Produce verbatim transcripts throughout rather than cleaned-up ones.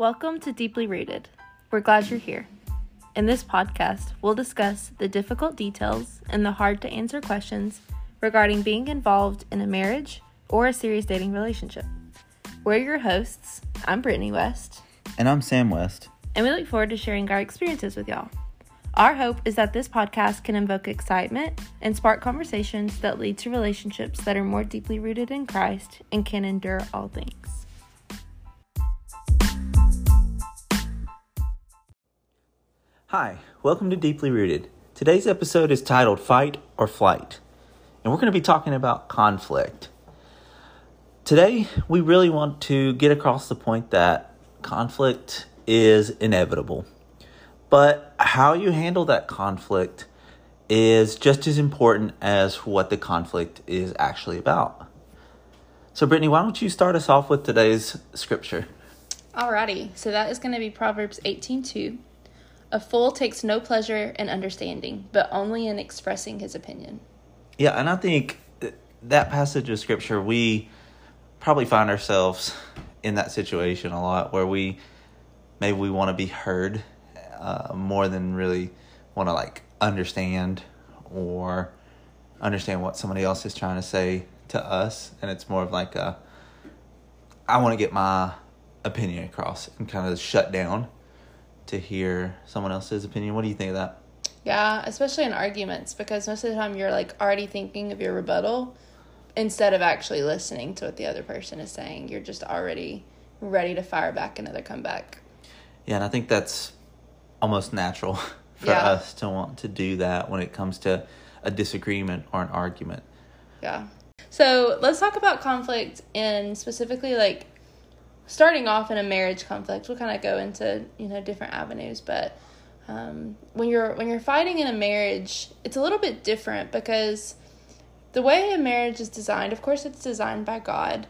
Welcome to Deeply Rooted. We're glad you're here. In this podcast, we'll discuss the difficult details and the hard-to-answer questions regarding being involved in a marriage or a serious dating relationship. We're your hosts. I'm Brittany West. And I'm Sam West. And we look forward to sharing our experiences with y'all. Our hope is that this podcast can invoke excitement and spark conversations that lead to relationships that are more deeply rooted in Christ and can endure all things. Hi, welcome to Deeply Rooted. Today's episode is titled Fight or Flight, and we're going to be talking about conflict. Today, we really want to get across the point that conflict is inevitable, but how you handle that conflict is just as important as what the conflict is actually about. So, Brittany, why don't you start us off with today's scripture? Alrighty, so that is going to be Proverbs eighteen two. A fool takes no pleasure in understanding, but only in expressing his opinion. Yeah, and I think that passage of Scripture, we probably find ourselves in that situation a lot where we, maybe we want to be heard uh, more than really want to like understand or understand what somebody else is trying to say to us. And it's more of like, a, I want to get my opinion across and kind of shut down to hear someone else's opinion. What do you think of that? Yeah, especially in arguments, because most of the time you're like already thinking of your rebuttal instead of actually listening to what the other person is saying. You're just already ready to fire back another comeback. Yeah, and I think that's almost natural for yeah. us to want to do that when it comes to a disagreement or an argument. Yeah. So let's talk about conflict and specifically like starting off in a marriage conflict. We'll kind of go into, you know, different avenues, but um, when you're when you're fighting in a marriage, it's a little bit different because the way a marriage is designed, of course, it's designed by God.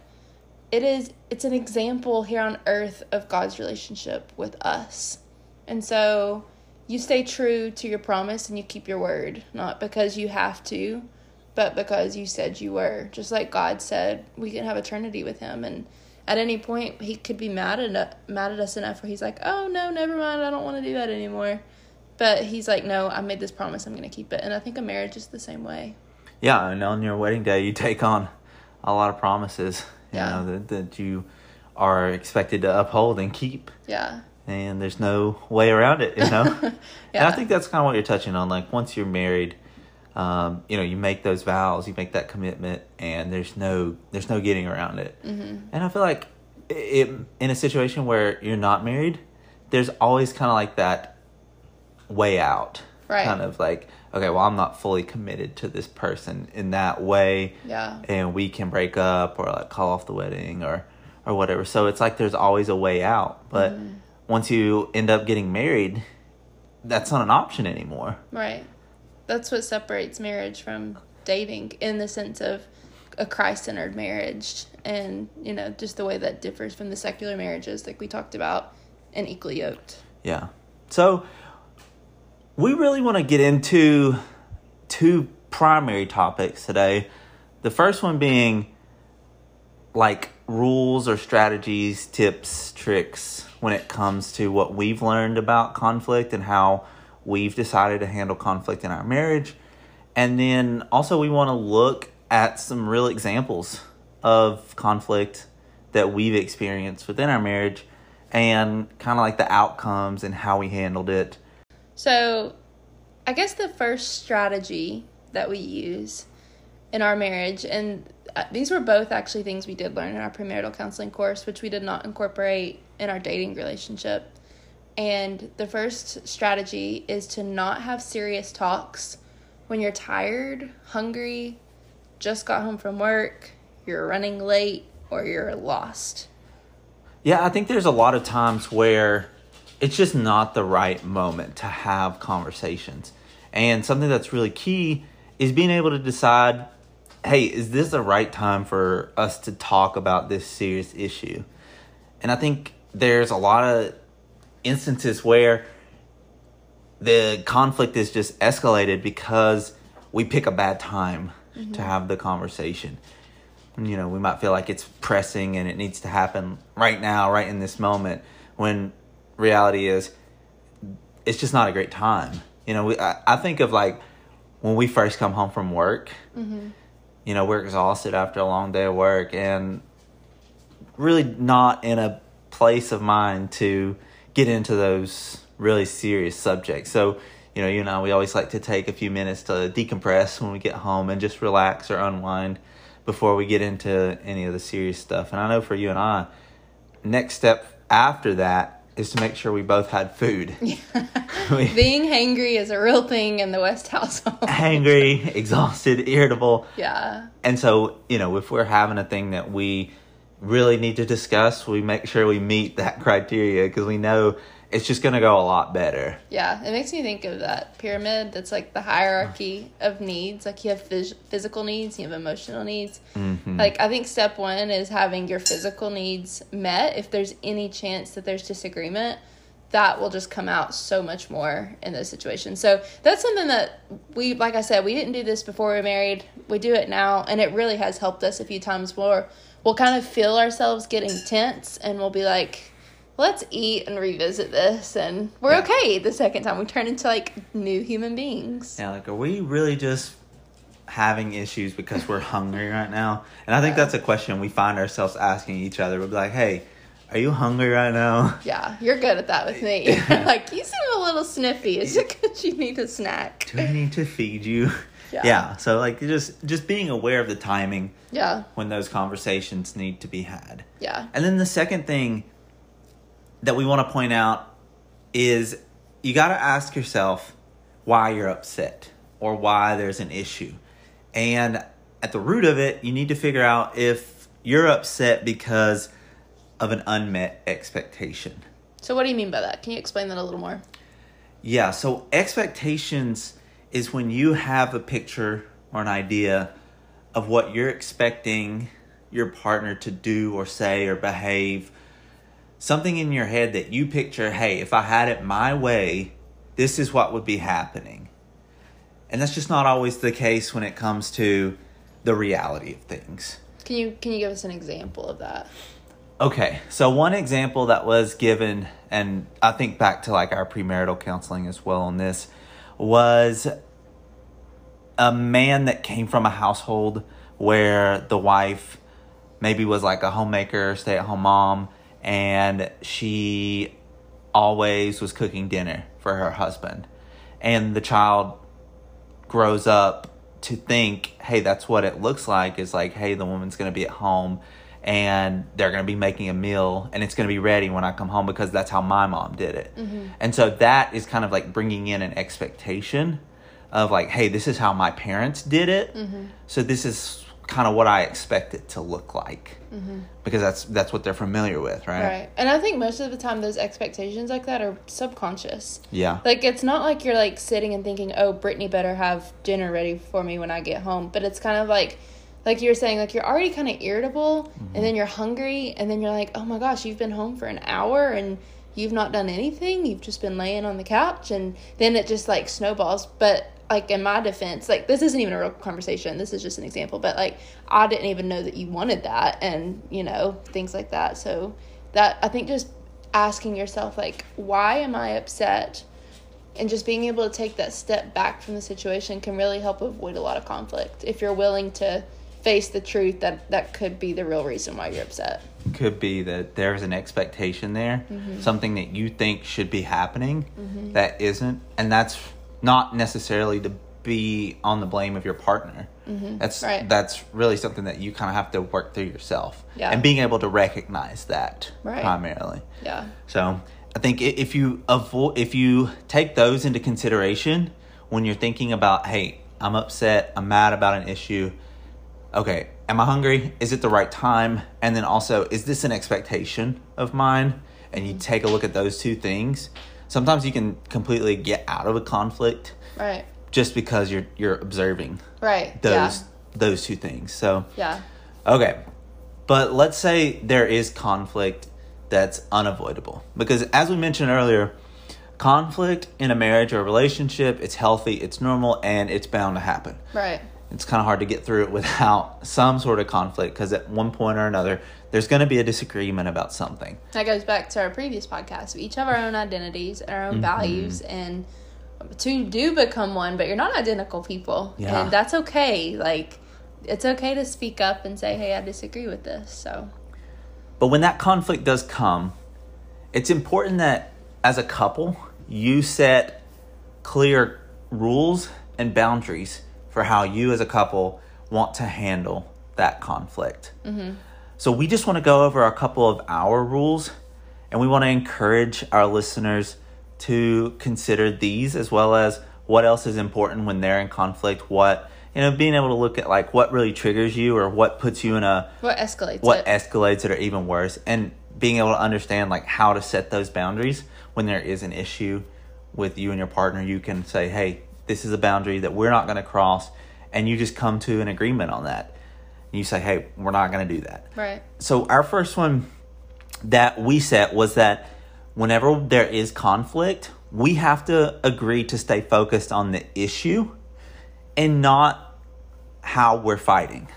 It is it's an example here on earth of God's relationship with us, and so you stay true to your promise and you keep your word, not because you have to, but because you said you were. Just like God said, we can have eternity with Him, and at any point, he could be mad at, mad at us enough where he's like, oh, no, never mind. I don't want to do that anymore. But he's like, no, I made this promise. I'm going to keep it. And I think a marriage is the same way. Yeah, and on your wedding day, you take on a lot of promises you yeah. know, that, that you are expected to uphold and keep. Yeah. And there's no way around it, you know? yeah. And I think that's kind of what you're touching on. Like, once you're married, um, you know, you make those vows, you make that commitment, and there's no, there's no getting around it. Mm-hmm. And I feel like it, it, in a situation where you're not married, there's always kind of like that way out, right? Kind of like, okay, well, I'm not fully committed to this person in that way. Yeah. And we can break up or like call off the wedding or, or whatever. So it's like, there's always a way out, but mm-hmm. once you end up getting married, that's not an option anymore. Right. That's what separates marriage from dating in the sense of a Christ-centered marriage and, you know, just the way that differs from the secular marriages like we talked about and equally yoked. Yeah. So we really want to get into two primary topics today. The first one being like rules or strategies, tips, tricks when it comes to what we've learned about conflict and how we've decided to handle conflict in our marriage. And then also we want to look at some real examples of conflict that we've experienced within our marriage and kind of like the outcomes and how we handled it. So I guess the first strategy that we use in our marriage, and these were both actually things we did learn in our premarital counseling course, which we did not incorporate in our dating relationship. And the first strategy is to not have serious talks when you're tired, hungry, just got home from work, you're running late, or you're lost. Yeah, I think there's a lot of times where it's just not the right moment to have conversations. And something that's really key is being able to decide, hey, is this the right time for us to talk about this serious issue? And I think there's a lot of instances where the conflict is just escalated because we pick a bad time mm-hmm. to have the conversation. You know, we might feel like it's pressing and it needs to happen right now, right in this moment, when reality is it's just not a great time. You know, we, I, I think of like when we first come home from work, mm-hmm. you know, we're exhausted after a long day of work and really not in a place of mind to get into those really serious subjects. So, you know, you and I, we always like to take a few minutes to decompress when we get home and just relax or unwind before we get into any of the serious stuff. And I know for you and I, next step after that is to make sure we both had food. Yeah. we, Being hangry is a real thing in the West household. Hangry, exhausted, irritable. Yeah. And so, you know, if we're having a thing that we really need to discuss, we make sure we meet that criteria because we know it's just going to go a lot better. Yeah, it makes me think of that pyramid that's like the hierarchy of needs. Like you have phys- physical needs, you have emotional needs. Mm-hmm. Like I think step one is having your physical needs met. If there's any chance that there's disagreement, that will just come out so much more in those situations. So that's something that we, like I said, we didn't do this before we were married. We do it now, and it really has helped us a few times more. We'll kind of feel ourselves getting tense, and we'll be like, let's eat and revisit this, and we're yeah. okay the second time. We turn into, like, new human beings. Yeah, like, are we really just having issues because we're hungry right now? And I think yeah. that's a question we find ourselves asking each other. We'll be like, hey, are you hungry right now? Yeah, you're good at that with me. Yeah. Like, you seem a little sniffy. Is it because you need a snack? Do I need to feed you? Yeah. yeah, so, like, just just being aware of the timing yeah. when those conversations need to be had. Yeah. And then the second thing that we want to point out is you got to ask yourself why you're upset or why there's an issue. And at the root of it, you need to figure out if you're upset because of an unmet expectation. So what do you mean by that? Can you explain that a little more? Yeah, so expectations is when you have a picture or an idea of what you're expecting your partner to do or say or behave. Something in your head that you picture, hey, if I had it my way, this is what would be happening. And that's just not always the case when it comes to the reality of things. Can you can you give us an example of that? Okay, so one example that was given, and I think back to like our premarital counseling as well on this, was a man that came from a household where the wife maybe was like a homemaker, stay-at-home mom, and she always was cooking dinner for her husband. And the child grows up to think, hey, that's what it looks like. Is like, hey, the woman's going to be at home and they're going to be making a meal and it's going to be ready when I come home because that's how my mom did it. Mm-hmm. And so that is kind of like bringing in an expectation of like, hey, this is how my parents did it. Mm-hmm. So this is kind of what I expect it to look like, mm-hmm. because that's that's what they're familiar with, right? Right. And I think most of the time those expectations like that are subconscious. Yeah. Like it's not like you're like sitting and thinking, oh, Brittany better have dinner ready for me when I get home. But it's kind of like, like you were saying, like you're already kind of irritable, mm-hmm. and then you're hungry, and then you're like, oh my gosh, you've been home for an hour and you've not done anything. You've just been laying on the couch, and then it just like snowballs. But like in my defense, like this isn't even a real conversation. This is just an example. But like I didn't even know that you wanted that, and you know, things like that. So that I think just asking yourself like, why am I upset? And just being able to take that step back from the situation can really help avoid a lot of conflict if you're willing to face the truth that that could be the real reason why you're upset. Could be that there's an expectation there, mm-hmm. something that you think should be happening, mm-hmm. that isn't, and that's not necessarily to be on the blame of your partner. Mm-hmm. That's right. That's really something that you kind of have to work through yourself, yeah. and being able to recognize that, right. primarily. Yeah. So I think if you avoid, if you take those into consideration when you're thinking about, hey, I'm upset, I'm mad about an issue. Okay, am I hungry? Is it the right time? And then also, is this an expectation of mine? And you take a look at those two things. Sometimes you can completely get out of a conflict, right? Just because you're you're observing, right? Those yeah. those two things. So yeah, okay. But let's say there is conflict that's unavoidable, because as we mentioned earlier, conflict in a marriage or a relationship, it's healthy, it's normal, and it's bound to happen. Right. it's kind of hard to get through it without some sort of conflict, because at one point or another, there's going to be a disagreement about something. That goes back to our previous podcast. We each have our own identities, our own mm-hmm. values, and two do become one, but you're not identical people. Yeah. And that's okay. Like, it's okay to speak up and say, hey, I disagree with this. So, but when that conflict does come, it's important that as a couple, you set clear rules and boundaries for how you as a couple want to handle that conflict. Mm-hmm. So we just want to go over a couple of our rules, and we want to encourage our listeners to consider these, as well as what else is important when they're in conflict, what, you know, being able to look at like what really triggers you, or what puts you in a, what escalates what it. escalates it or even worse, and being able to understand like how to set those boundaries when there is an issue with you and your partner. You can say, hey, this is a boundary that we're not going to cross, and you just come to an agreement on that. And you say, hey, we're not going to do that. Right. So our first one that we set was that whenever there is conflict, we have to agree to stay focused on the issue and not how we're fighting.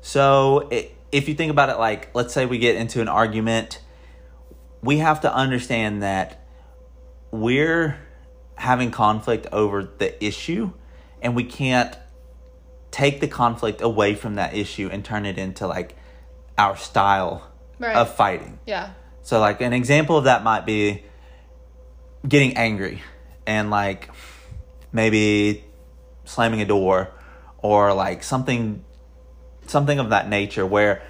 So it, if you think about it, like, let's say we get into an argument, we have to understand that we're having conflict over the issue, and we can't take the conflict away from that issue and turn it into like our style right. of fighting. Yeah. So like an example of that might be getting angry and like maybe slamming a door or like something something of that nature, where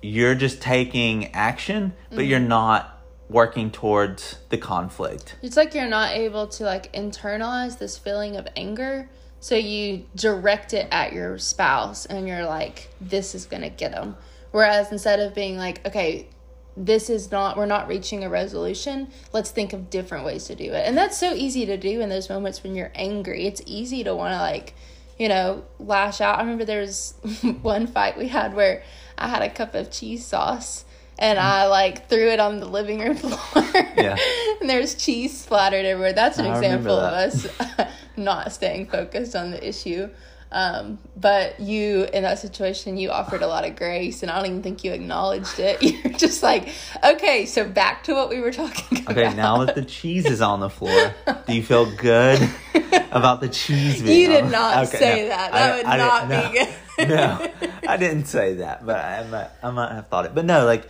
you're just taking action but mm-hmm. you're not working towards the conflict. It's like you're not able to like internalize this feeling of anger, so you direct it at your spouse and you're like, this is gonna get them. Whereas instead of being like, okay, this is not, we're not reaching a resolution, let's think of different ways to do it. And that's so easy to do in those moments when you're angry. It's easy to want to like, you know, lash out. I remember there was one fight we had where I had a cup of cheese sauce and I, like, threw it on the living room floor. Yeah. And there's cheese splattered everywhere. That's an I example of us not staying focused on the issue. Um, but you, in that situation, you offered a lot of grace, and I don't even think you acknowledged it. You're just like, okay, so back to what we were talking about. Okay, now that the cheese is on the floor, do you feel good about the cheese being You did on? not okay, say no, that. That I, would I not no, be good. No, I didn't say that, but I might, I might have thought it. But no, like,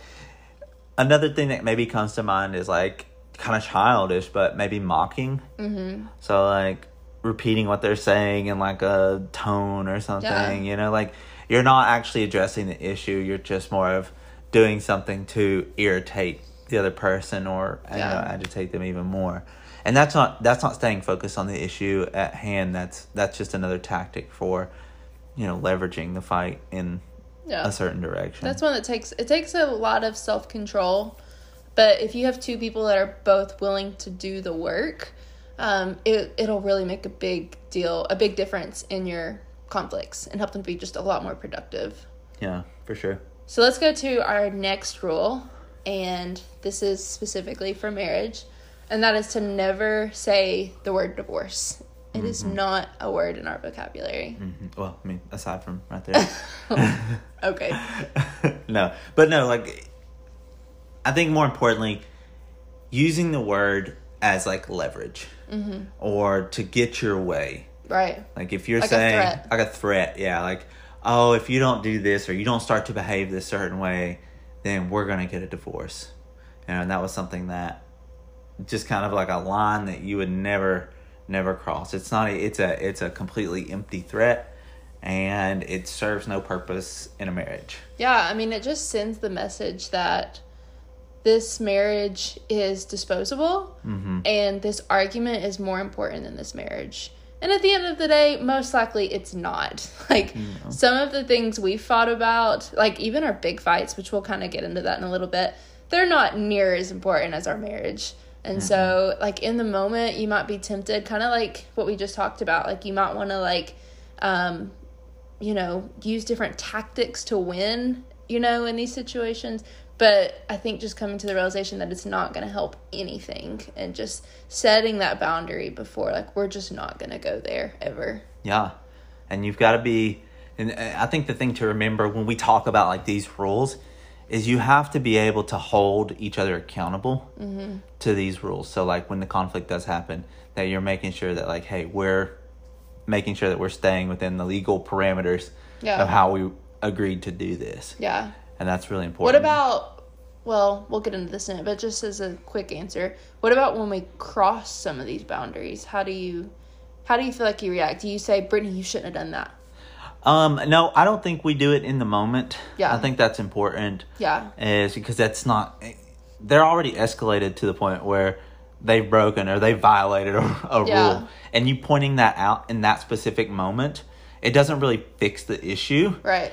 another thing that maybe comes to mind is like kind of childish, but maybe mocking. Mm-hmm. So like repeating what they're saying in like a tone or something, yeah. you know, like you're not actually addressing the issue. You're just more of doing something to irritate the other person or yeah. you know, agitate them even more. And that's not, that's not staying focused on the issue at hand. That's, that's just another tactic for, you know, leveraging the fight in yeah. a certain direction. That's one that takes, it takes a lot of self-control, but if you have two people that are both willing to do the work, um, it, it'll really make a big deal, a big difference in your conflicts and help them be just a lot more productive. Yeah, for sure. So let's go to our next rule, and this is specifically for marriage, and that is to never say the word divorce. It mm-hmm. is not a word in our vocabulary. Mm-hmm. Well, I mean, aside from right there. Okay. No, but no, like, I think more importantly, using the word as like leverage mm-hmm. or to get your way. Right. Like if you're like saying, a threat. like a threat, yeah, like, oh, if you don't do this or you don't start to behave this certain way, then we're going to get a divorce. You know, and that was something that just kind of like a line that you would never... Never cross. It's not. A, it's a. It's a completely empty threat, and it serves no purpose in a marriage. Yeah, I mean, it just sends the message that this marriage is disposable, mm-hmm. and this argument is more important than this marriage. And at the end of the day, most likely it's not. Like no. some of the things we fought about, like even our big fights, which we'll kind of get into that in a little bit, they're not near as important as our marriage. And mm-hmm. so, like, in the moment, you might be tempted, kind of like what we just talked about. Like, you might want to, like, um, you know, use different tactics to win, you know, in these situations. But I think just coming to the realization that it's not going to help anything, and just setting that boundary before, like, we're just not going to go there ever. Yeah. And you've got to be, and I think the thing to remember when we talk about like these rules is you have to be able to hold each other accountable mm-hmm. to these rules. So like when the conflict does happen, that you're making sure that like, hey, we're making sure that we're staying within the legal parameters yeah. of how we agreed to do this. Yeah. And that's really important. What about, well, we'll get into this in it, but just as a quick answer, what about when we cross some of these boundaries? How do you, how do you feel like you react? Do you say, Brittany, you shouldn't have done that? Um, no, I don't think we do it in the moment. Yeah. I think that's important. Yeah. Is because that's not, they're already escalated to the point where they've broken or they violated a, a yeah. rule. And you pointing that out in that specific moment, it doesn't really fix the issue. Right.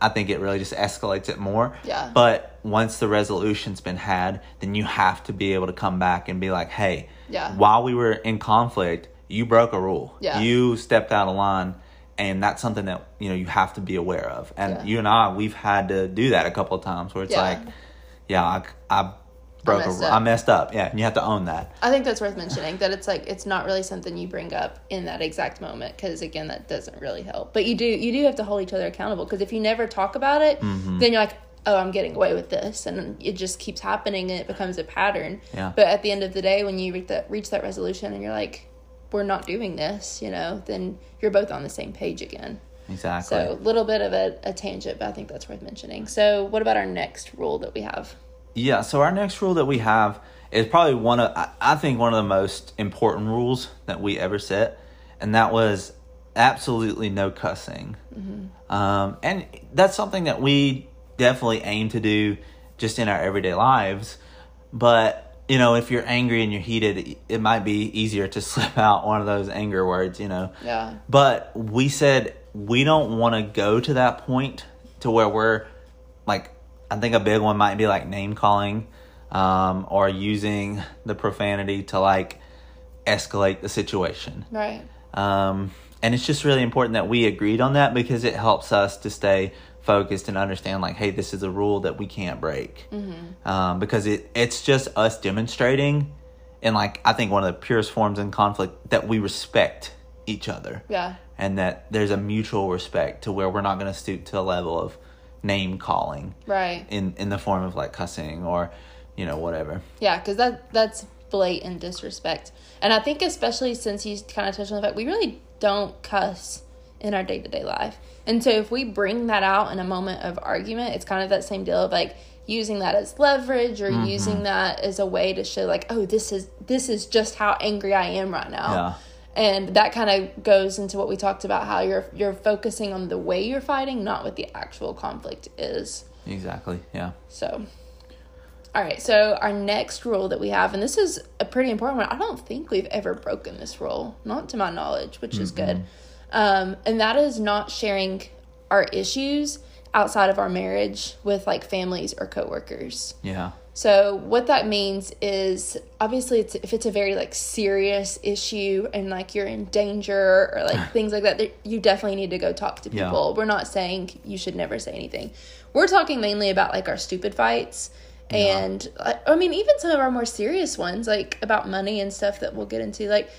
I think it really just escalates it more. Yeah. But once the resolution's been had, then you have to be able to come back and be like, hey, yeah. while we were in conflict, you broke a rule. Yeah. You stepped out of line. And that's something that, you know, you have to be aware of. And yeah. you and I, we've had to do that a couple of times where it's yeah. like, yeah, I, I broke I messed, a, I messed up. Yeah. And you have to own that. I think that's worth mentioning that it's like, it's not really something you bring up in that exact moment. Because again, that doesn't really help. But you do, you do have to hold each other accountable. Because if you never talk about it, mm-hmm. then you're like, oh, I'm getting away with this. And it just keeps happening and it becomes a pattern. Yeah. But at the end of the day, when you reach that, reach that resolution and you're like, we're not doing this, you know, then you're both on the same page again. Exactly. So a little bit of a, a tangent, but I think that's worth mentioning. So what about our next rule that we have? Yeah. So our next rule that we have is probably one of, I think one of the most important rules that we ever set. And that was absolutely no cussing. Mm-hmm. Um, and that's something that we definitely aim to do just in our everyday lives. But you know, if you're angry and you're heated, it might be easier to slip out one of those anger words, you know. Yeah. But we said we don't want to go to that point to where we're, like, I think a big one might be, like, name-calling um, or using the profanity to, like, escalate the situation. Right. Um, and it's just really important that we agreed on that because it helps us to stay focused and understand like, hey, this is a rule that we can't break. Mm-hmm. Um, because it, it's just us demonstrating in like, I think one of the purest forms in conflict that we respect each other. Yeah. And that there's a mutual respect to where we're not going to stoop to a level of name calling. Right. In, in the form of like cussing or, you know, whatever. Yeah. Cause that, that's blatant disrespect. And I think especially since you kind of touched on the fact we really don't cuss in our day-to-day life. And so if we bring that out in a moment of argument, it's kind of that same deal of like using that as leverage or mm-hmm. using that as a way to show like, oh, this is this is just how angry I am right now. Yeah. And that kind of goes into what we talked about, how you're you're focusing on the way you're fighting, not what the actual conflict is. Exactly. Yeah. So all right, so our next rule that we have, and this is a pretty important one. I don't think we've ever broken this rule, not to my knowledge, which mm-hmm. is good. Um, and that is not sharing our issues outside of our marriage with like families or coworkers. Yeah. So what that means is obviously it's, if it's a very like serious issue and like you're in danger or like things like that, you definitely need to go talk to people. Yeah. We're not saying you should never say anything. We're talking mainly about like our stupid fights yeah. and I mean, even some of our more serious ones, like about money and stuff that we'll get into, like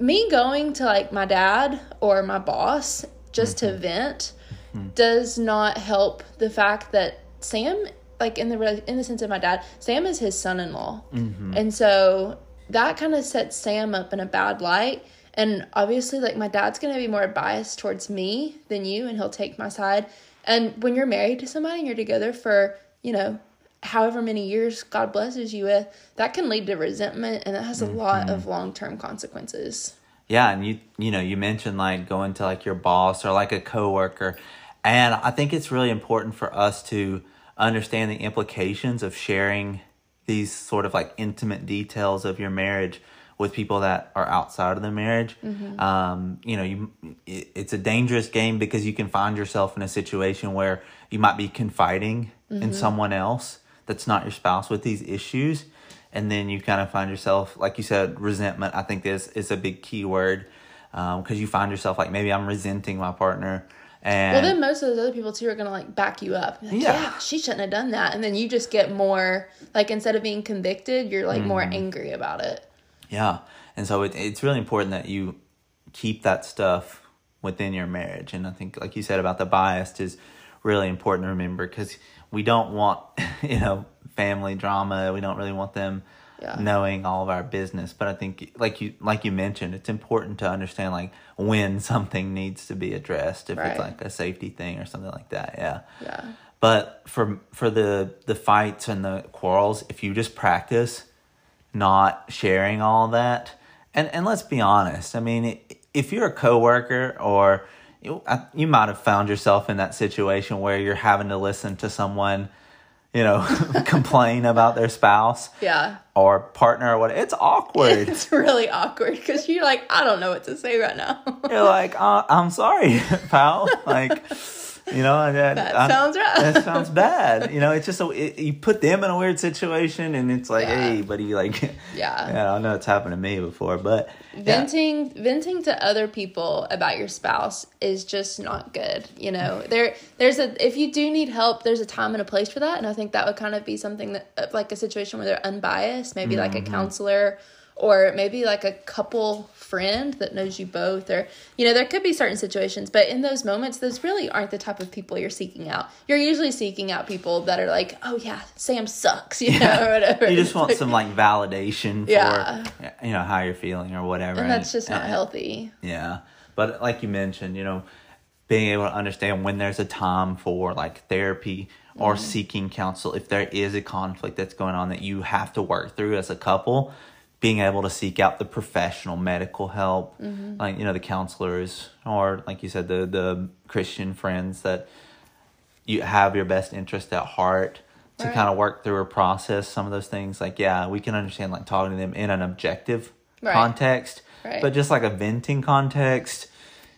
me going to, like, my dad or my boss just mm-hmm. to vent mm-hmm. does not help the fact that Sam, like, in the in the sense of my dad, Sam is his son-in-law. Mm-hmm. And so that kind of sets Sam up in a bad light. And obviously, like, my dad's going to be more biased towards me than you, and he'll take my side. And when you're married to somebody and you're together for, you know, however many years God blesses you with, that can lead to resentment, and that has a mm-hmm. lot of long-term consequences. Yeah, and you you know, you mentioned like going to like your boss or like a coworker, and I think it's really important for us to understand the implications of sharing these sort of like intimate details of your marriage with people that are outside of the marriage. Mm-hmm. Um, you know, you it, it's a dangerous game because you can find yourself in a situation where you might be confiding mm-hmm. in someone else that's not your spouse with these issues. And then you kind of find yourself, like you said, resentment, I think is, is a big key word. Um, 'cause you find yourself like, maybe I'm resenting my partner. And well, then most of those other people too are going to like back you up. Like, yeah. yeah. She shouldn't have done that. And then you just get more, like, instead of being convicted, you're like mm. more angry about it. Yeah. And so it, it's really important that you keep that stuff within your marriage. And I think, like you said, about the bias is really important to remember, because we don't want, you know, family drama. We don't really want them yeah. knowing all of our business. But I think, like you like you mentioned, it's important to understand, like, when something needs to be addressed, if right. it's like a safety thing or something like that. Yeah. Yeah. But for for the, the fights and the quarrels, if you just practice not sharing all that, and, and let's be honest, I mean, if you're a coworker, or you, you might have found yourself in that situation where you're having to listen to someone, you know, complain about their spouse yeah. or partner or whatever. It's awkward. It's really awkward, because you're like, I don't know what to say right now. You're like, uh, I'm sorry, pal. Like... You know, that, that sounds rough. That sounds bad. You know, it's just, a, it, you put them in a weird situation, and it's like, yeah. hey, buddy, like, yeah. yeah, I know it's happened to me before, but. Yeah. Venting, venting to other people about your spouse is just not good. You know, there, there's a, if you do need help, there's a time and a place for that. And I think that would kind of be something that, like a situation where they're unbiased, maybe mm-hmm. like a counselor, or maybe like a couple friend that knows you both, or, you know, there could be certain situations, but in those moments, those really aren't the type of people you're seeking out. You're usually seeking out people that are like, oh yeah, Sam sucks, you yeah. know, or whatever. You just want some like validation for, yeah. you know, how you're feeling or whatever. And that's just and, not and, healthy. Yeah. But like you mentioned, you know, being able to understand when there's a time for like therapy or mm-hmm. seeking counsel, if there is a conflict that's going on that you have to work through as a couple, being able to seek out the professional medical help, mm-hmm. like, you know, the counselors, or like you said, the, the Christian friends that you have your best interest at heart to right. kind of work through or process some of those things. Like, yeah, we can understand, like, talking to them in an objective right. context, right. but just like a venting context.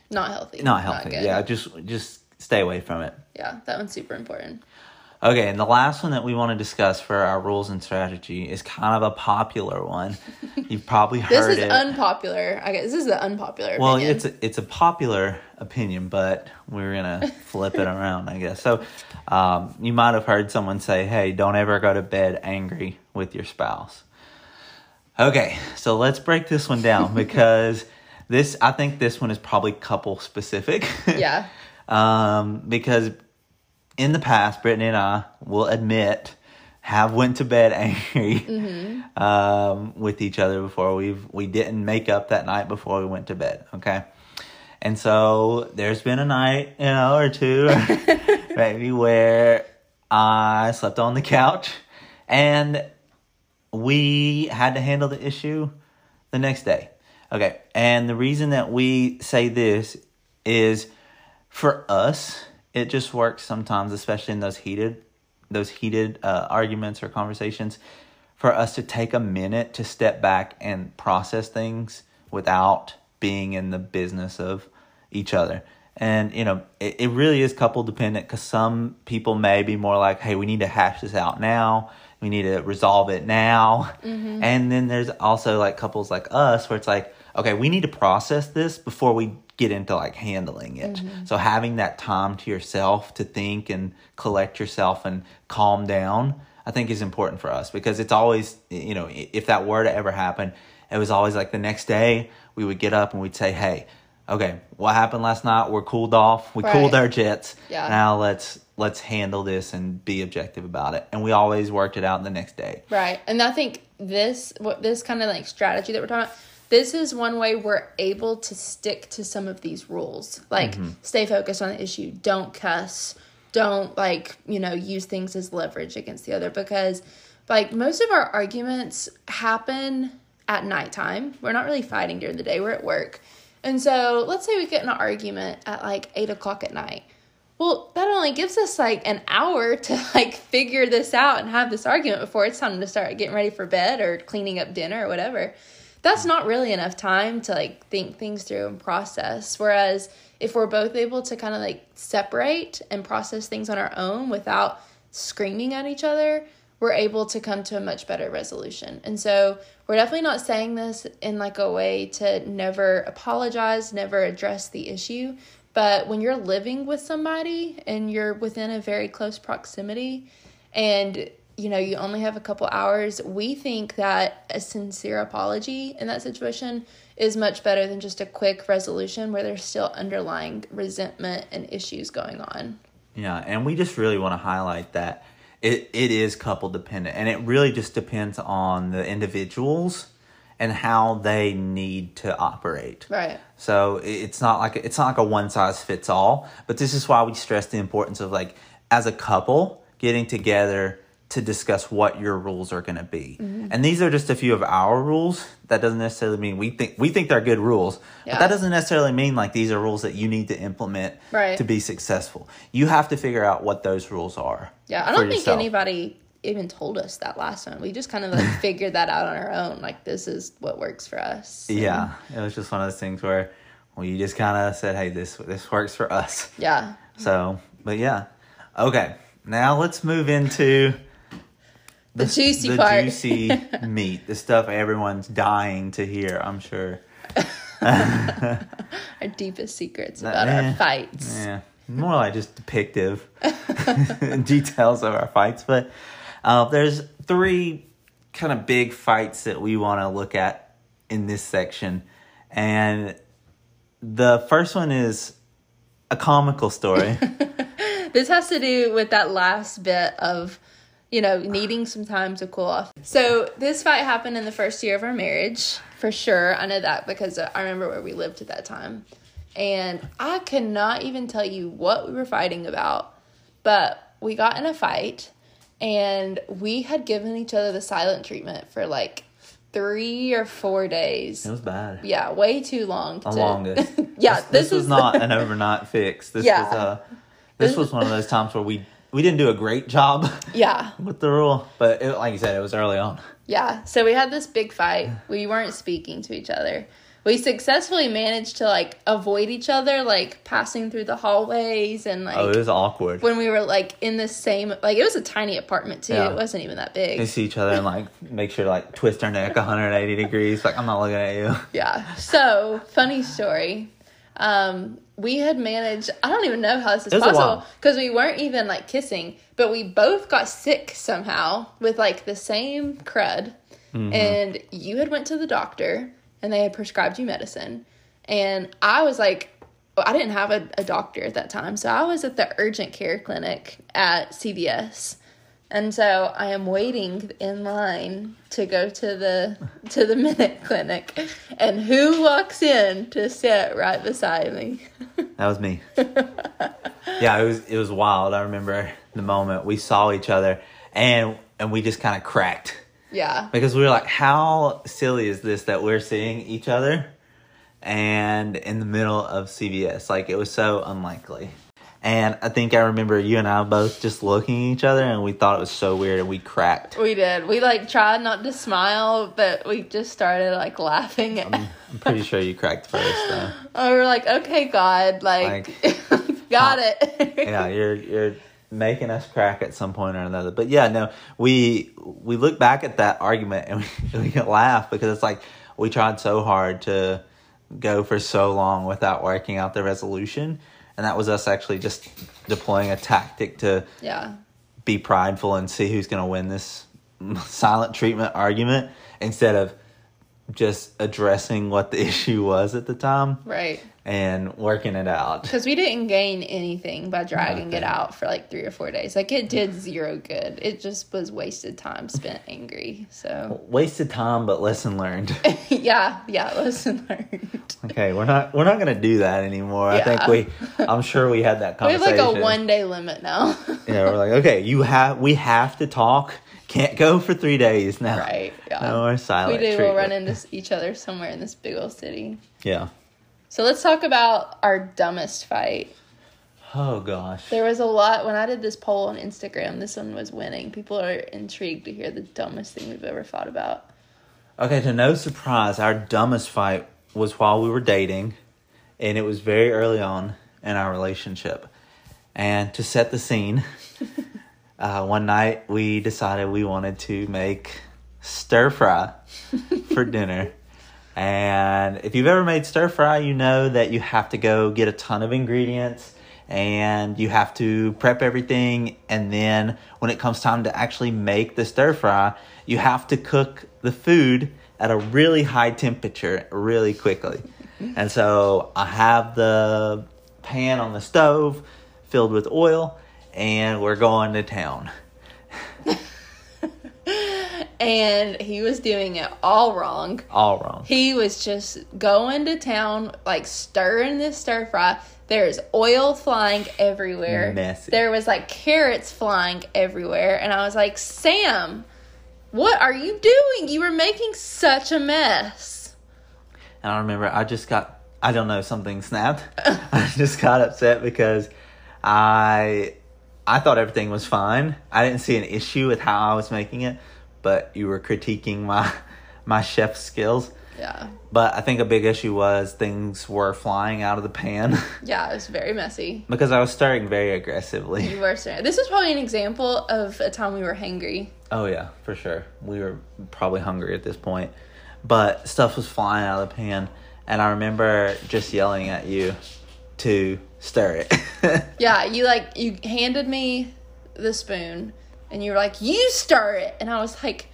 Not healthy. Not healthy. Not yeah. Just, just stay away from it. Yeah. That one's super important. Okay, and the last one that we want to discuss for our rules and strategy is kind of a popular one. You've probably heard it. This is it. unpopular. I guess this is the unpopular well, opinion. Well, it's a, it's a popular opinion, but we're going to flip it around, I guess. So um, you might have heard someone say, hey, don't ever go to bed angry with your spouse. Okay, so let's break this one down, because this I think this one is probably couple-specific. Yeah. um, because... In the past, Brittany and I will admit have went to bed angry mm-hmm. um, with each other before. We've we didn't make up that night before we went to bed. Okay, and so there's been a night, you know, or two, or maybe where I slept on the couch, and we had to handle the issue the next day. Okay, and the reason that we say this is for us. It just works sometimes, especially in those heated those heated uh, arguments or conversations, for us to take a minute to step back and process things without being in the business of each other. And, you know, it, it really is couple dependent, because some people may be more like, hey, we need to hash this out now. We need to resolve it now. Mm-hmm. And then there's also like couples like us where it's like, okay, we need to process this before we get into like handling it. Mm-hmm. So having that time to yourself to think and collect yourself and calm down, I think is important for us, because it's always, you know, if that were to ever happen, it was always like the next day we would get up and we'd say, hey, okay, what happened last night? We're cooled off. We right. cooled our jets. Yeah. Now let's let's handle this and be objective about it. And we always worked it out the next day. Right. And I think this what this kind of like strategy that we're talking about, this is one way we're able to stick to some of these rules. Like, mm-hmm. stay focused on the issue. Don't cuss. Don't, like, you know, use things as leverage against the other. Because, like, most of our arguments happen at nighttime. We're not really fighting during the day. We're at work. And so, let's say we get in an argument at, like, eight o'clock at night. Well, that only gives us, like, an hour to, like, figure this out and have this argument before it's time to start getting ready for bed or cleaning up dinner or whatever. That's not really enough time to, like, think things through and process. Whereas if we're both able to kind of, like, separate and process things on our own without screaming at each other, we're able to come to a much better resolution. And so we're definitely not saying this in, like, a way to never apologize, never address the issue. But when you're living with somebody and you're within a very close proximity and you know, you only have a couple hours, we think that a sincere apology in that situation is much better than just a quick resolution where there's still underlying resentment and issues going on. Yeah, and we just really want to highlight that it, it is couple dependent, and it really just depends on the individuals and how they need to operate. Right. So it's not like it's not like a one size fits all, but this is why we stress the importance of, like, as a couple getting together to discuss what your rules are going to be. Mm-hmm. And these are just a few of our rules. That doesn't necessarily mean we think we think they're good rules, yeah. but that doesn't necessarily mean, like, these are rules that you need to implement right. to be successful. You have to figure out what those rules are. Yeah, I don't think yourself. Anybody even told us that last time. We just kind of, like, figured that out on our own. Like, this is what works for us. And yeah, it was just one of those things where we just kind of said, hey, this this works for us. Yeah. So, but yeah. Okay, now let's move into the, the juicy the part. The juicy meat, the stuff everyone's dying to hear, I'm sure. Our deepest secrets about that, our eh, fights. Yeah, more like just depictive details of our fights. But uh, there's three kind of big fights that we want to look at in this section. And the first one is a comical story. This has to do with that last bit of, you know, needing some time to cool off. So this fight happened in the first year of our marriage, for sure. I know that because I remember where we lived at that time. And I cannot even tell you what we were fighting about, but we got in a fight, and we had given each other the silent treatment for like three or four days. It was bad. Yeah, way too long. The to... longest. yeah, this, this, this was is... not an overnight fix. This yeah. was a. This was one of those times where we, we didn't do a great job yeah. with the rule. But it, like you said, it was early on. Yeah. So we had this big fight. We weren't speaking to each other. We successfully managed to, like, avoid each other, like, passing through the hallways and, like... Oh, it was awkward. When we were, like, in the same... Like, it was a tiny apartment, too. Yeah. It wasn't even that big. We see each other and, like, make sure to, like, twist our neck one hundred eighty degrees. Like, I'm not looking at you. Yeah. So, funny story. Um... We had managed, I don't even know how this is possible, because we weren't even, like, kissing, but we both got sick somehow with, like, the same crud, mm-hmm. and you had went to the doctor, and they had prescribed you medicine, and I was, like, well, I didn't have a, a doctor at that time, so I was at the urgent care clinic at C V S, and so I am waiting in line to go to the to the minute clinic, and who walks in to sit right beside me? That was me. Yeah, it was it was wild. I remember the moment we saw each other, and and we just kind of cracked. Yeah, because we were like, "How silly is this that we're seeing each other, and in the middle of C V S? Like, it was so unlikely." And I think I remember you and I both just looking at each other, and we thought it was so weird, and we cracked. We did. We, like, tried not to smile, but we just started, like, laughing. I'm, I'm pretty sure you cracked first, though. Oh, we were like, okay, God, like, like got uh, it. Yeah, you're you're making us crack at some point or another. But, yeah, no, we we look back at that argument, and we, we can laugh because it's like we tried so hard to go for so long without working out the resolution. And that was us actually just deploying a tactic to yeah. be prideful and see who's going to win this silent treatment argument instead of just addressing what the issue was at the time. Right. And working it out. Because we didn't gain anything by dragging Nothing. it out for like three or four days. Like, it did zero good. It just was wasted time spent angry. So wasted time, but lesson learned. yeah, yeah, lesson learned. Okay, we're not we're not gonna do that anymore. Yeah. I think we I'm sure we had that conversation. We have like a one day limit now. yeah, we're like, okay, you have we have to talk. Can't go for three days now. Right. Yeah. No more silent. We do. Treatment. We'll run into each other somewhere in this big old city. Yeah. So let's talk about our dumbest fight. Oh, gosh. There was a lot. When I did this poll on Instagram, this one was winning. People are intrigued to hear the dumbest thing we've ever thought about. Okay, to no surprise, our dumbest fight was while we were dating, and it was very early on in our relationship. And to set the scene, uh, one night we decided we wanted to make stir fry for dinner. And if you've ever made stir fry, you know that you have to go get a ton of ingredients and you have to prep everything. And then when it comes time to actually make the stir fry, you have to cook the food at a really high temperature really quickly. And so I have the pan on the stove filled with oil, and we're going to town. And he was doing it all wrong. All wrong. He was just going to town, like stirring this stir fry. There is oil flying everywhere. Messy. There was like carrots flying everywhere. And I was like, Sam, what are you doing? You were making such a mess. And I remember I just got, I don't know, something snapped. I just got upset because I, I thought everything was fine. I didn't see an issue with how I was making it. But you were critiquing my my chef skills. Yeah. But I think a big issue was things were flying out of the pan. Yeah, it was very messy. Because I was stirring very aggressively. You were stirring. This was probably an example of a time we were hangry. Oh, yeah, for sure. We were probably hungry at this point. But stuff was flying out of the pan. And I remember just yelling at you to stir it. Yeah, you like you handed me the spoon. And you were like, you stir it. And I was like,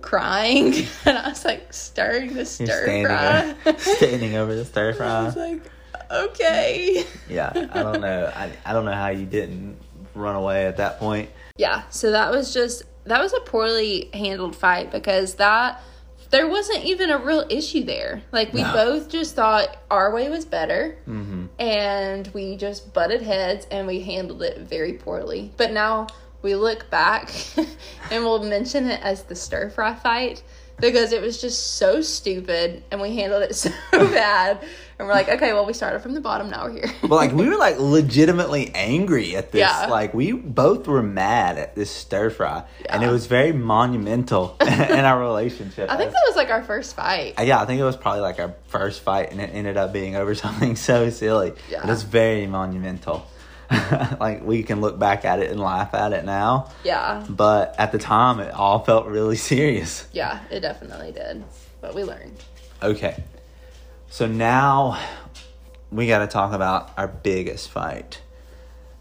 crying. And I was like, stirring the stir standing fry. Over, standing over the stir fry. I was like, okay. Yeah, I don't know. I, I don't know how you didn't run away at that point. Yeah, so that was just, that was a poorly handled fight because that, there wasn't even a real issue there. Like, we no. both just thought our way was better. Mm-hmm. And we just butted heads and we handled it very poorly. But now we look back and we'll mention it as the stir fry fight because it was just so stupid and we handled it so bad. And we're like, okay, well, we started from the bottom. Now we're here. But like, we were like legitimately angry at this. Yeah. Like, we both were mad at this stir fry. Yeah. And it was very monumental in our relationship. I think that was like our first fight. Yeah, I think it was probably like our first fight and it ended up being over something so silly. Yeah. It was very monumental. Like, we can look back at it and laugh at it now. Yeah. But at the time, it all felt really serious. Yeah, it definitely did. But we learned. Okay. So now we got to talk about our biggest fight.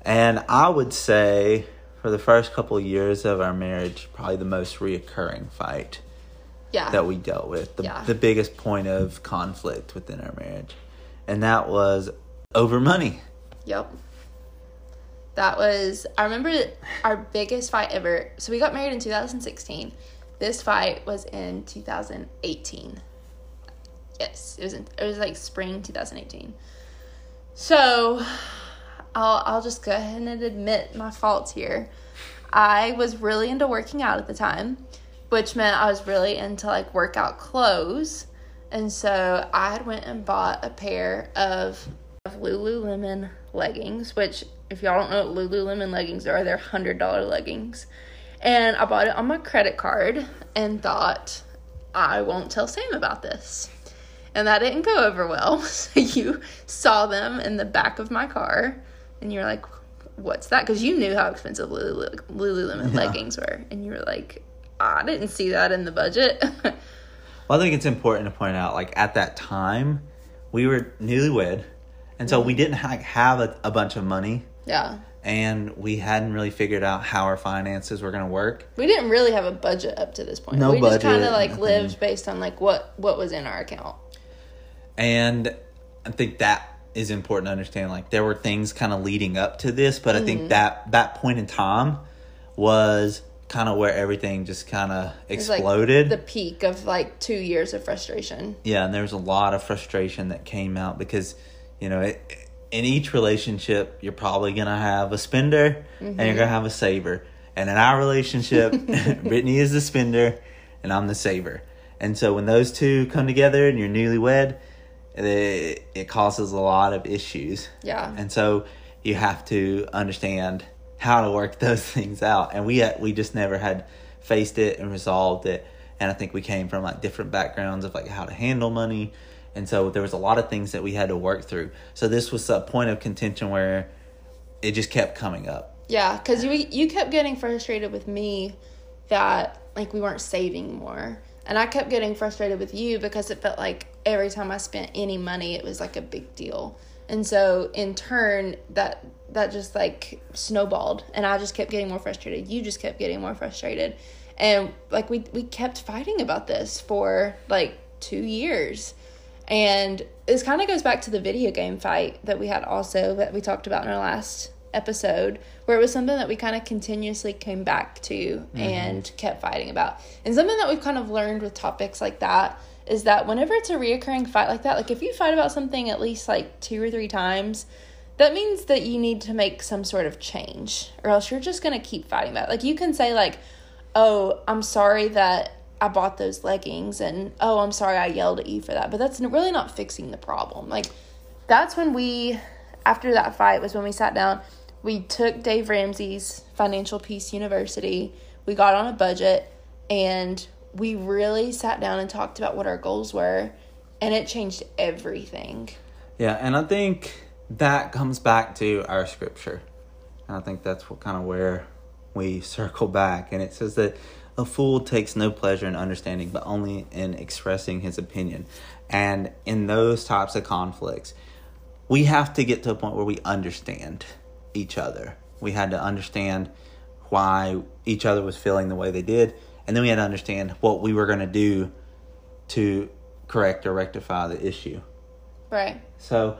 And I would say for the first couple of years of our marriage, probably the most reoccurring fight yeah. that we dealt with. The, yeah. the biggest point of conflict within our marriage. And that was over money. Yep. That was, I remember our biggest fight ever. So we got married in two thousand sixteen. This fight was in two thousand eighteen. Yes, it was in, it was like spring two thousand eighteen. So I'll I'll just go ahead and admit my faults here. I was really into working out at the time, which meant I was really into like workout clothes. And so I had went and bought a pair of, of Lululemon leggings, which, if y'all don't know what Lululemon leggings are, they're one hundred dollars leggings. And I bought it on my credit card and thought, I won't tell Sam about this. And that didn't go over well. So you saw them in the back of my car and you're like, what's that? Because you knew how expensive Lulu- Lululemon yeah. leggings were. And you were like, I didn't see that in the budget. Well, I think it's important to point out, like, at that time, we were newlywed. And so we didn't like have a, a bunch of money. Yeah. And we hadn't really figured out how our finances were going to work. We didn't really have a budget up to this point. No we budget. We just kind of like nothing. Lived based on like what, what was in our account. And I think that is important to understand. Like, there were things kind of leading up to this, but mm-hmm. I think that that point in time was kind of where everything just kind of exploded. It was like the peak of like two years of frustration. Yeah. And there was a lot of frustration that came out because, you know, it, in each relationship, you're probably going to have a spender mm-hmm. and you're going to have a saver. And in our relationship, Brittany is the spender and I'm the saver. And so when those two come together and you're newlywed, it, it causes a lot of issues. Yeah. And so you have to understand how to work those things out. And we had, we just never had faced it and resolved it. And I think we came from like different backgrounds of like how to handle money. And so there was a lot of things that we had to work through. So this was a point of contention where it just kept coming up. Yeah, because you, you kept getting frustrated with me that, like, we weren't saving more. And I kept getting frustrated with you because it felt like every time I spent any money, it was, like, a big deal. And so in turn, that that just like snowballed, and I just kept getting more frustrated. You just kept getting more frustrated. And like we, we kept fighting about this for like two years. And this kind of goes back to the video game fight that we had also, that we talked about in our last episode, where it was something that we kind of continuously came back to mm-hmm. and kept fighting about. And something that we've kind of learned with topics like that is that whenever it's a reoccurring fight like that, like if you fight about something at least like two or three times, that means that you need to make some sort of change, or else you're just going to keep fighting about it. Like you can say like, oh, I'm sorry that I bought those leggings, and oh, I'm sorry I yelled at you for that. But that's really not fixing the problem. Like that's when we, after that fight was when we sat down, we took Dave Ramsey's Financial Peace University. We got on a budget, and we really sat down and talked about what our goals were, and it changed everything. Yeah, and I think that comes back to our scripture. And I think that's what kind of where we circle back. And it says that a fool takes no pleasure in understanding, but only in expressing his opinion. And in those types of conflicts, we have to get to a point where we understand each other. We had to understand why each other was feeling the way they did. And then we had to understand what we were going to do to correct or rectify the issue. Right. So,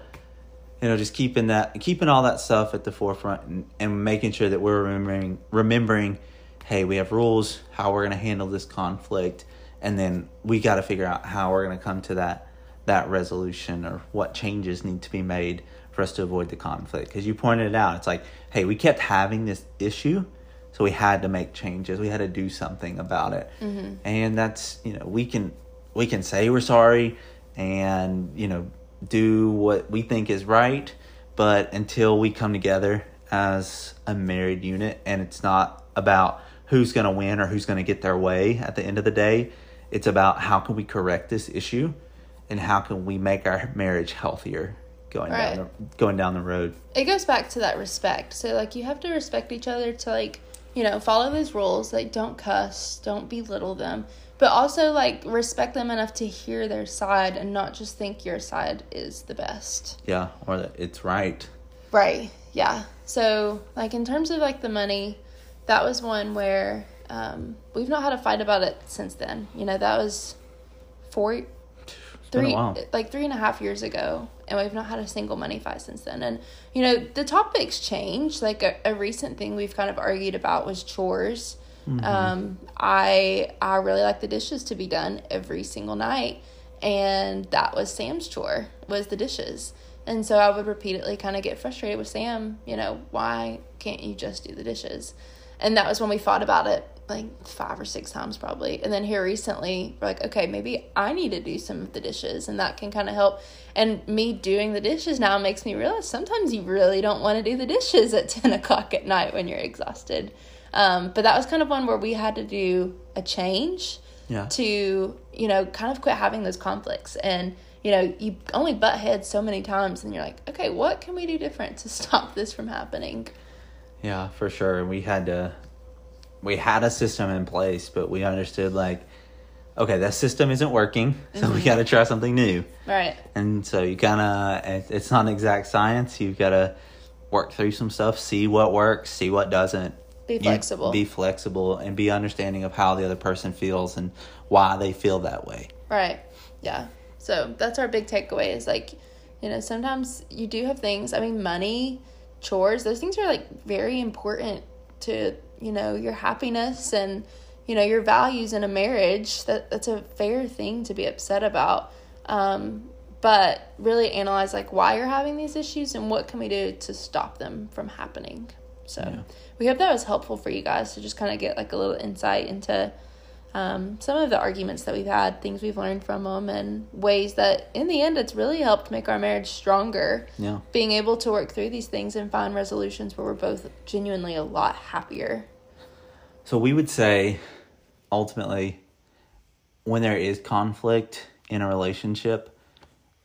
you know, just keeping that, keeping all that stuff at the forefront, and, and making sure that we're remembering, remembering, hey, we have rules, how we're going to handle this conflict. And then we got to figure out how we're going to come to that, that resolution, or what changes need to be made for us to avoid the conflict. Because you pointed it out, it's like, hey, we kept having this issue, so we had to make changes. We had to do something about it. Mm-hmm. And that's, you know, we can, we can say we're sorry and, you know, do what we think is right, but until we come together as a married unit, and it's not about who's going to win or who's going to get their way at the end of the day, it's about how can we correct this issue and how can we make our marriage healthier going right. down the, going down the road. It goes back to that respect. So like you have to respect each other to like, you know, follow those rules, like don't cuss, don't belittle them, but also like respect them enough to hear their side and not just think your side is the best. Yeah, or that it's right. Right. Yeah. So like in terms of like the money, that was one where um, we've not had a fight about it since then. You know, that was four, three, like three and a half years ago, and we've not had a single money fight since then. And, you know, the topics changed. Like a, a recent thing we've kind of argued about was chores. Mm-hmm. Um, I I really like the dishes to be done every single night, and that was Sam's chore, was the dishes. And so I would repeatedly kind of get frustrated with Sam, you know, why can't you just do the dishes? And that was when we fought about it like five or six times probably. And then here recently, we're like, okay, maybe I need to do some of the dishes, and that can kind of help. And me doing the dishes now makes me realize sometimes you really don't want to do the dishes at ten o'clock at night when you're exhausted. Um, but that was kind of one where we had to do a change yeah. to, you know, kind of quit having those conflicts. And, you know, you only butt heads so many times, and you're like, okay, what can we do different to stop this from happening? Yeah, for sure. And we had to, we had a system in place, but we understood like, okay, that system isn't working, so mm-hmm. we got to try something new. Right. And so you kind of, it's not an exact science. You've got to work through some stuff, see what works, see what doesn't. Be flexible. You be flexible and be understanding of how the other person feels and why they feel that way. Right. Yeah. So that's our big takeaway is like, you know, sometimes you do have things, I mean, money, chores, those things are like very important to, you know, your happiness and, you know, your values in a marriage. That that's a fair thing to be upset about. Um, but really analyze like why you're having these issues and what can we do to stop them from happening. So yeah. We hope that was helpful for you guys to just kind of get like a little insight into um, some of the arguments that we've had, things we've learned from them, and ways that in the end it's really helped make our marriage stronger. Yeah. Being able to work through these things and find resolutions where we're both genuinely a lot happier. So we would say ultimately when there is conflict in a relationship,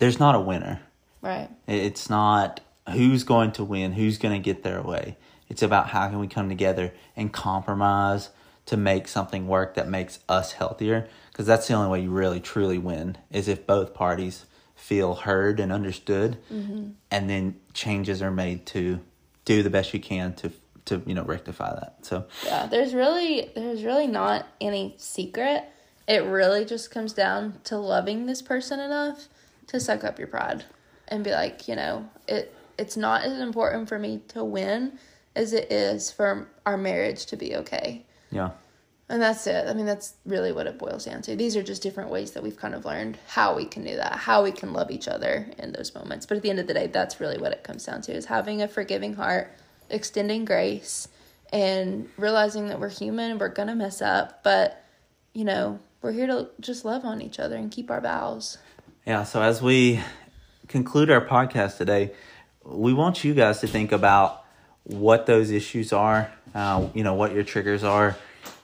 there's not a winner. Right. It's not who's going to win, who's going to get their way. It's about how can we come together and compromise to make something work that makes us healthier. Because that's the only way you really, truly win, is if both parties feel heard and understood, mm-hmm. and then changes are made to do the best you can to to you know rectify that. So yeah, there's really there's really not any secret. It really just comes down to loving this person enough to suck up your pride and be like, you know, it it's not as important for me to win as it is for our marriage to be okay. Yeah. And that's it. I mean, that's really what it boils down to. These are just different ways that we've kind of learned how we can do that, how we can love each other in those moments. But at the end of the day, that's really what it comes down to, is having a forgiving heart, extending grace, and realizing that we're human and we're going to mess up. But, you know, we're here to just love on each other and keep our vows. Yeah, so as we conclude our podcast today, we want you guys to think about what those issues are, uh, you know, what your triggers are,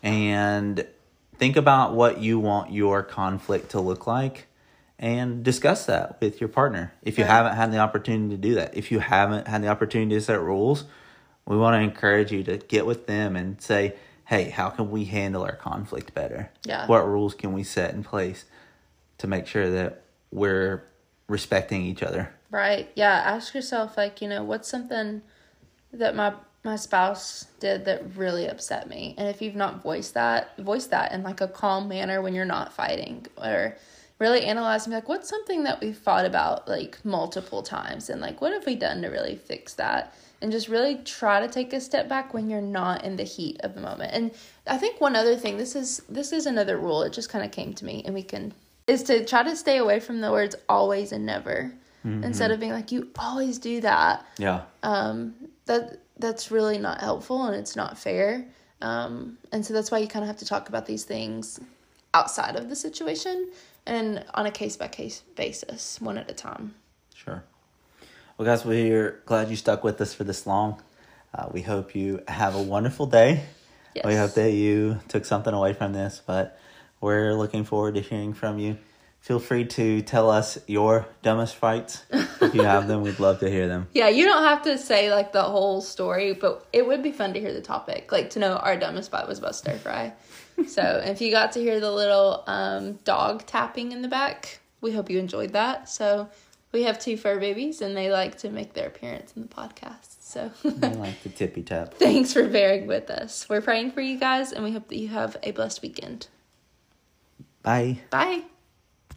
and think about what you want your conflict to look like and discuss that with your partner. If you right. haven't had the opportunity to do that, if you haven't had the opportunity to set rules, we want to encourage you to get with them and say, hey, how can we handle our conflict better? Yeah. What rules can we set in place to make sure that we're respecting each other? Right. Yeah. Ask yourself, like, you know, what's something that my my spouse did that really upset me? And if you've not voiced that, voice that in like a calm manner when you're not fighting, or really analyze and be like, what's something that we've fought about like multiple times? And like, what have we done to really fix that? And just really try to take a step back when you're not in the heat of the moment. And I think one other thing, this is, this is another rule. It just kind of came to me and we can, is to try to stay away from the words always and never, mm-hmm. instead of being like, you always do that. Yeah. Um, that, That's really not helpful and it's not fair. Um, and so that's why you kind of have to talk about these things outside of the situation and on a case-by-case basis, one at a time. Sure. Well, guys, we're glad you stuck with us for this long. Uh, we hope you have a wonderful day. Yes. We hope that you took something away from this, but we're looking forward to hearing from you. Feel free to tell us your dumbest fights. If you have them, we'd love to hear them. Yeah, you don't have to say, like, the whole story, but it would be fun to hear the topic. Like, to know our dumbest fight was about stir fry. So if you got to hear the little um, dog tapping in the back, we hope you enjoyed that. So we have two fur babies, and they like to make their appearance in the podcast. So I like the tippy tap. Thanks for bearing with us. We're praying for you guys, and we hope that you have a blessed weekend. Bye. Bye.